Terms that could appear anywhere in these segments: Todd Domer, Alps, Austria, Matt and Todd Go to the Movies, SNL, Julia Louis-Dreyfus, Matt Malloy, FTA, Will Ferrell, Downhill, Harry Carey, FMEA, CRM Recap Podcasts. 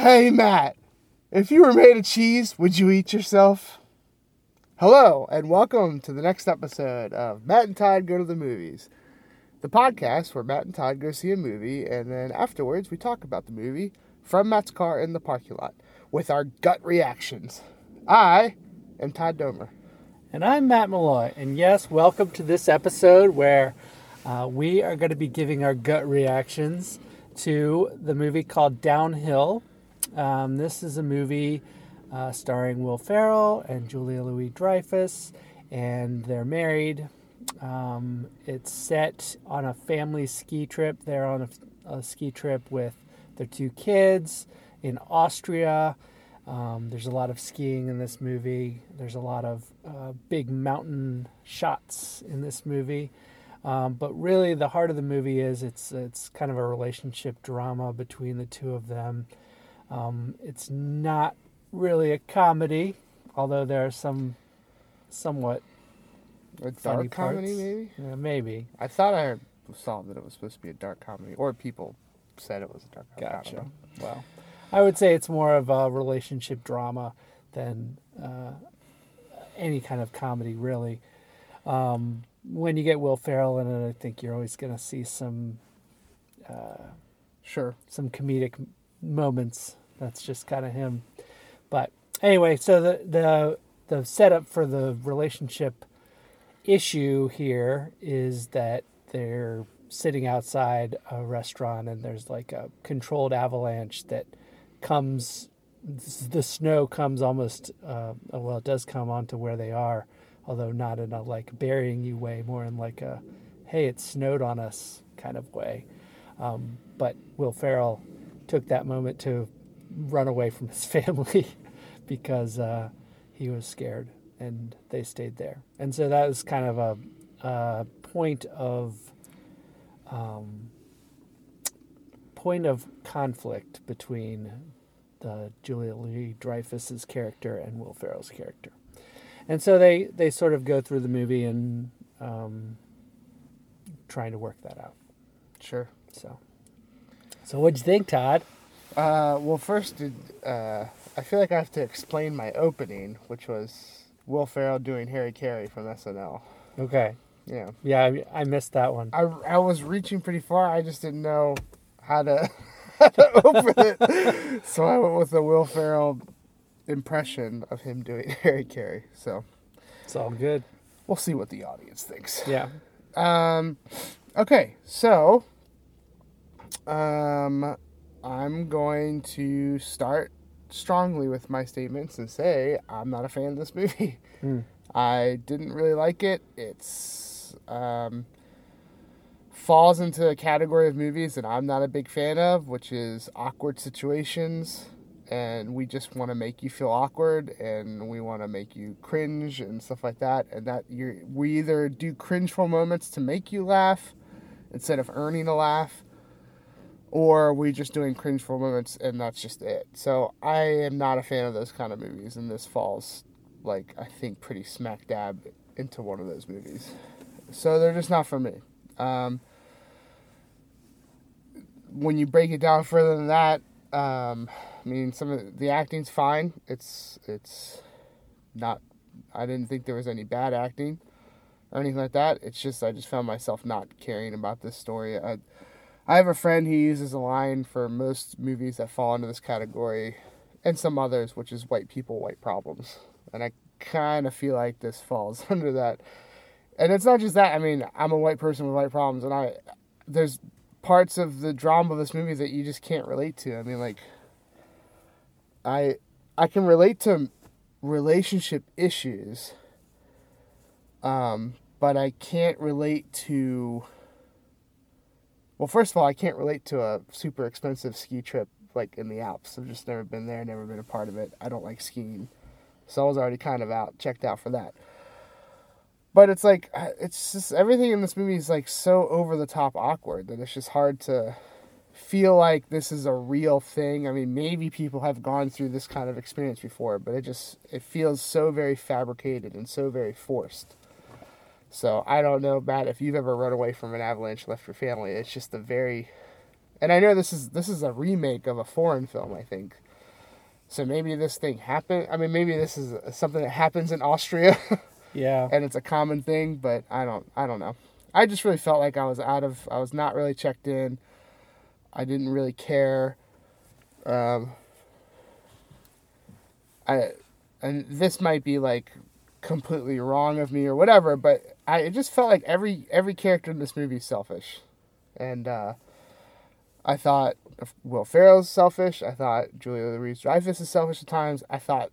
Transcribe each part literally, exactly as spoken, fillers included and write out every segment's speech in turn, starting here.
"Hey, Matt, if you were made of cheese, would you eat yourself?" Hello, and welcome to the next episode of Matt and Todd Go to the Movies, the podcast where Matt and Todd go see a movie, and then afterwards we talk about the movie from Matt's car in the parking lot with our gut reactions. I am Todd Domer. And I'm Matt Malloy, and yes, welcome to this episode where uh, we are going to be giving our gut reactions to the movie called Downhill. Um, this is a movie uh, starring Will Ferrell and Julia Louis-Dreyfus, and they're married. Um, it's set on a family ski trip. They're on a, a ski trip with their two kids in Austria. Um, there's a lot of skiing in this movie. There's a lot of uh, big mountain shots in this movie. Um, but really, the heart of the movie is it's it's kind of a relationship drama between the two of them. Um, it's not really a comedy, although there are some somewhat a dark comedy, maybe. Yeah, maybe. I thought I saw that it was supposed to be a dark comedy, or people said it was a dark comedy. Gotcha. Well, I would say it's more of a relationship drama than uh, any kind of comedy, really. Um, when you get Will Ferrell in it, I think you're always going to see some, uh, sure, some comedic moments. That's just kind of him. But anyway, so the the the setup for the relationship issue here is that they're sitting outside a restaurant, and there's like a controlled avalanche that comes. The snow comes almost. Uh, well, it does come onto where they are, although not in a like burying you way, more in like a, hey, it snowed on us kind of way. Um, but Will Ferrell took that moment to run away from his family because uh, he was scared, and they stayed there. And so that was kind of a, a point of um, point of conflict between the Julia Louis-Dreyfus's character and Will Ferrell's character. And so they, they sort of go through the movie and um, trying to work that out. Sure. So, so what'd you think, Todd? Uh, well, first, did, uh, I feel like I have to explain my opening, which was Will Ferrell doing Harry Carey from S N L. Okay. Yeah. Yeah, I, I missed that one. I, I was reaching pretty far. I just didn't know how to, how to open it. So I went with the Will Ferrell impression of him doing Harry Carey. So it's all good. We'll see what the audience thinks. Yeah. Um, okay. So, um, I'm going to start strongly with my statements and say I'm not a fan of this movie. Mm. I didn't really like it. It's, um, falls into a category of movies that I'm not a big fan of, which is awkward situations. And we just want to make you feel awkward, and we want to make you cringe and stuff like that. And that you're, we either do cringeful moments to make you laugh instead of earning a laugh, or we're just doing cringeful moments, and that's just it. So I am not a fan of those kind of movies, and this falls, like, I think pretty smack dab into one of those movies. So they're just not for me. Um, when you break it down further than that, um... I mean, some of the acting's fine. It's it's not. I didn't think there was any bad acting or anything like that. It's just I just found myself not caring about this story. I, I have a friend who uses a line for most movies that fall into this category, and some others, which is white people, white problems. And I kind of feel like this falls under that. And it's not just that. I mean, I'm a white person with white problems, and I there's parts of the drama of this movie that you just can't relate to. I mean, like, I I can relate to relationship issues, um, but I can't relate to, well, first of all, I can't relate to a super expensive ski trip like in the Alps. I've just never been there, never been a part of it. I don't like skiing, so I was already kind of out, checked out for that. But it's like, it's just, everything in this movie is like so over the top awkward that it's just hard to feel like this is a real thing. I mean, maybe people have gone through this kind of experience before, but it just, it feels so very fabricated and so very forced. So I don't know, Matt, if you've ever run away from an avalanche, left your family. It's just a very, and I know this is, this is a remake of a foreign film, I think. So maybe this thing happened. I mean, maybe this is something that happens in Austria. Yeah. And it's a common thing, but I don't, I don't know. I just really felt like I was out of, I was not really checked in. I didn't really care. Um, I, and this might be like completely wrong of me or whatever, but I it just felt like every, every character in this movie is selfish. And, uh, I thought Will Ferrell's selfish. I thought Julia Louis-Dreyfus is selfish at times. I thought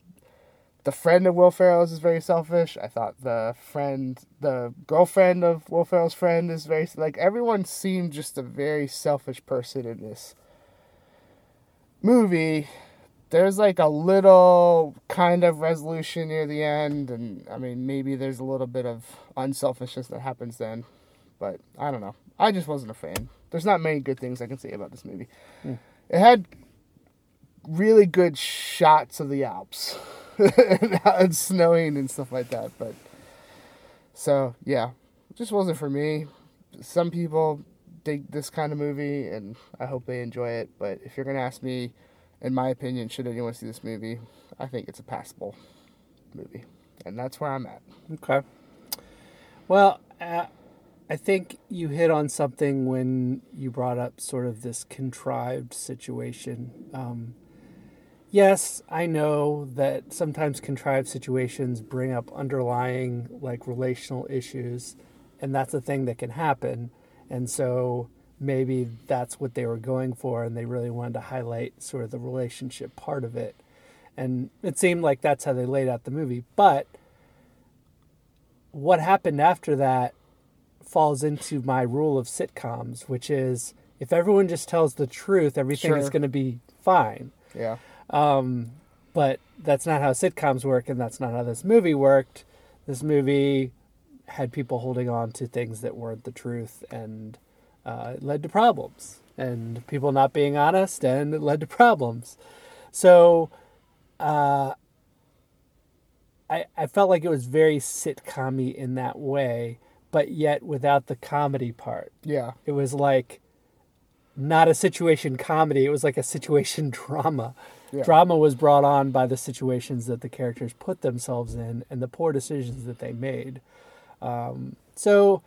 the friend of Will Ferrell's is very selfish. I thought the friend, the girlfriend of Will Ferrell's friend is very... Like, everyone seemed just a very selfish person in this movie. There's, like, a little kind of resolution near the end. And, I mean, maybe there's a little bit of unselfishness that happens then. But, I don't know. I just wasn't a fan. There's not many good things I can say about this movie. Mm. It had really good shots of the Alps and, and snowing and stuff like that. But so yeah, it just wasn't for me. Some people dig this kind of movie, and I hope they enjoy it. But if you're gonna ask me, in my opinion, should anyone see this movie? I think it's a passable movie, and that's where I'm at. Okay. Well. Uh... I think you hit on something when you brought up sort of this contrived situation. Um, yes, I know that sometimes contrived situations bring up underlying, like, relational issues, and that's a thing that can happen. And so maybe that's what they were going for, and they really wanted to highlight sort of the relationship part of it. And it seemed like that's how they laid out the movie. But what happened after that falls into my rule of sitcoms, which is if everyone just tells the truth, everything sure. is going to be fine. Yeah. Um, but that's not how sitcoms work, and that's not how this movie worked. This movie had people holding on to things that weren't the truth, and uh, it led to problems. And people not being honest, and it led to problems. So uh, I, I felt like it was very sitcom-y in that way, but yet without the comedy part. Yeah. It was like not a situation comedy. It was like a situation drama. Yeah. Drama was brought on by the situations that the characters put themselves in and the poor decisions that they made. Um, so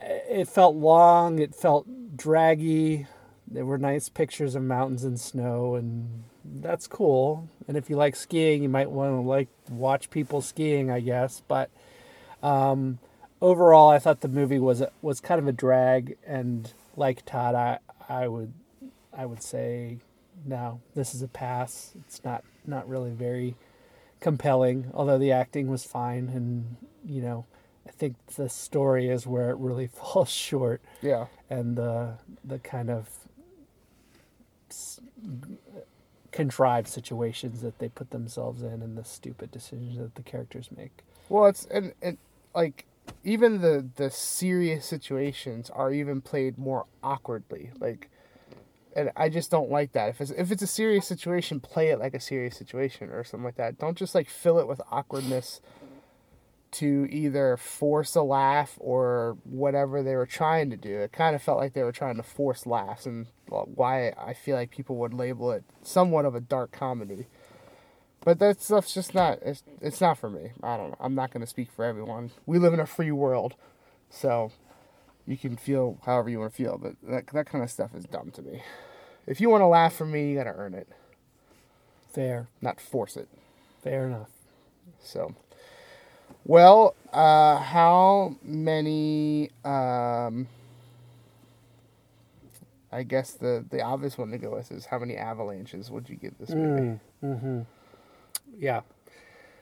it felt long. It felt draggy. There were nice pictures of mountains and snow, and that's cool. And if you like skiing, you might want to like watch people skiing, I guess. But um, overall, I thought the movie was a, was kind of a drag, and like Todd, I I would I would say no, this is a pass. It's not, not really very compelling, although the acting was fine, and you know I think the story is where it really falls short. Yeah, and the the kind of contrived situations that they put themselves in, and the stupid decisions that the characters make. Well, it's and and. Like, even the, the serious situations are even played more awkwardly. Like, and I just don't like that. If it's, if it's a serious situation, play it like a serious situation or something like that. Don't just, like, fill it with awkwardness to either force a laugh or whatever they were trying to do. It kind of felt like they were trying to force laughs, and why I feel like people would label it somewhat of a dark comedy. But that stuff's just not, it's, it's not for me. I don't know. I'm not going to speak for everyone. We live in a free world, so you can feel however you want to feel, but that that kind of stuff is dumb to me. If you want to laugh from me, you got to earn it. Fair. Not force it. Fair enough. So, well, uh, how many, um, I guess the, the obvious one to go with is how many avalanches would you give this movie? Mm, mm-hmm. Yeah.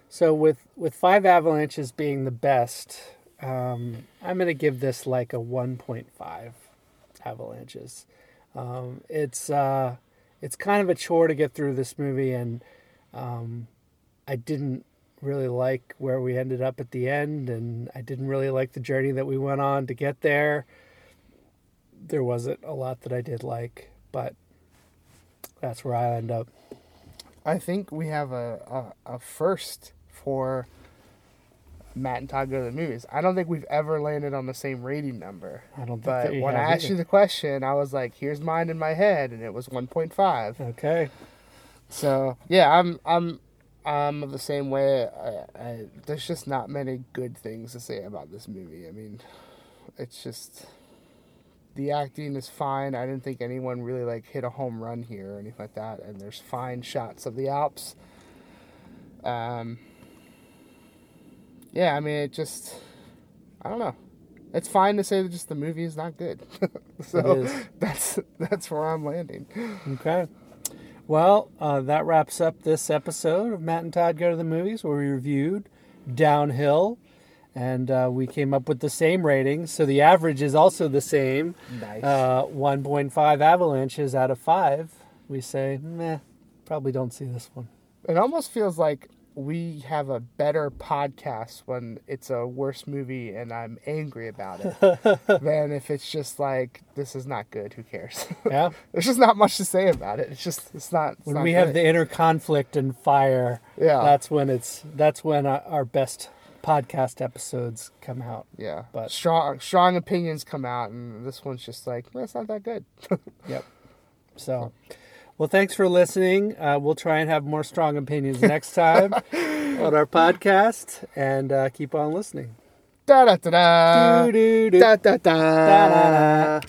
So with, with five avalanches being the best, um, I'm going to give this like a one point five avalanches. Um, it's uh, it's kind of a chore to get through this movie, and um, I didn't really like where we ended up at the end, and I didn't really like the journey that we went on to get there. There wasn't a lot that I did like, but that's where I end up. I think we have a, a, a first for Matt and Todd Go to the Movies. I don't think we've ever landed on the same rating number. I don't think But that you when I asked either. you the question, I was like, here's mine in my head, and it was one point five. Okay. So yeah, I'm I'm I'm of the same way. I, I, there's just not many good things to say about this movie. I mean, it's just the acting is fine. I didn't think anyone really like hit a home run here or anything like that. And there's fine shots of the Alps. Um. Yeah, I mean, it just, I don't know. It's fine to say that just the movie is not good. So that's that's where I'm landing. Okay. Well, uh, that wraps up this episode of Matt and Todd Go to the Movies, where we reviewed Downhill, and uh, we came up with the same ratings. So the average is also the same. Nice. Uh, one point five avalanches out of five. We say, meh, probably don't see this one. It almost feels like we have a better podcast when it's a worse movie and I'm angry about it than if it's just like, this is not good, who cares? Yeah. There's just not much to say about it. It's just, it's not. It's when not we good. Have the inner conflict and fire, yeah. that's when it's, that's when our best podcast episodes come out. Yeah. But strong, strong opinions come out, and this one's just like, well, it's not that good. Yep. So. Well, thanks for listening. Uh, we'll try and have more strong opinions next time on our podcast, and uh, keep on listening. Da da da da da da da da da.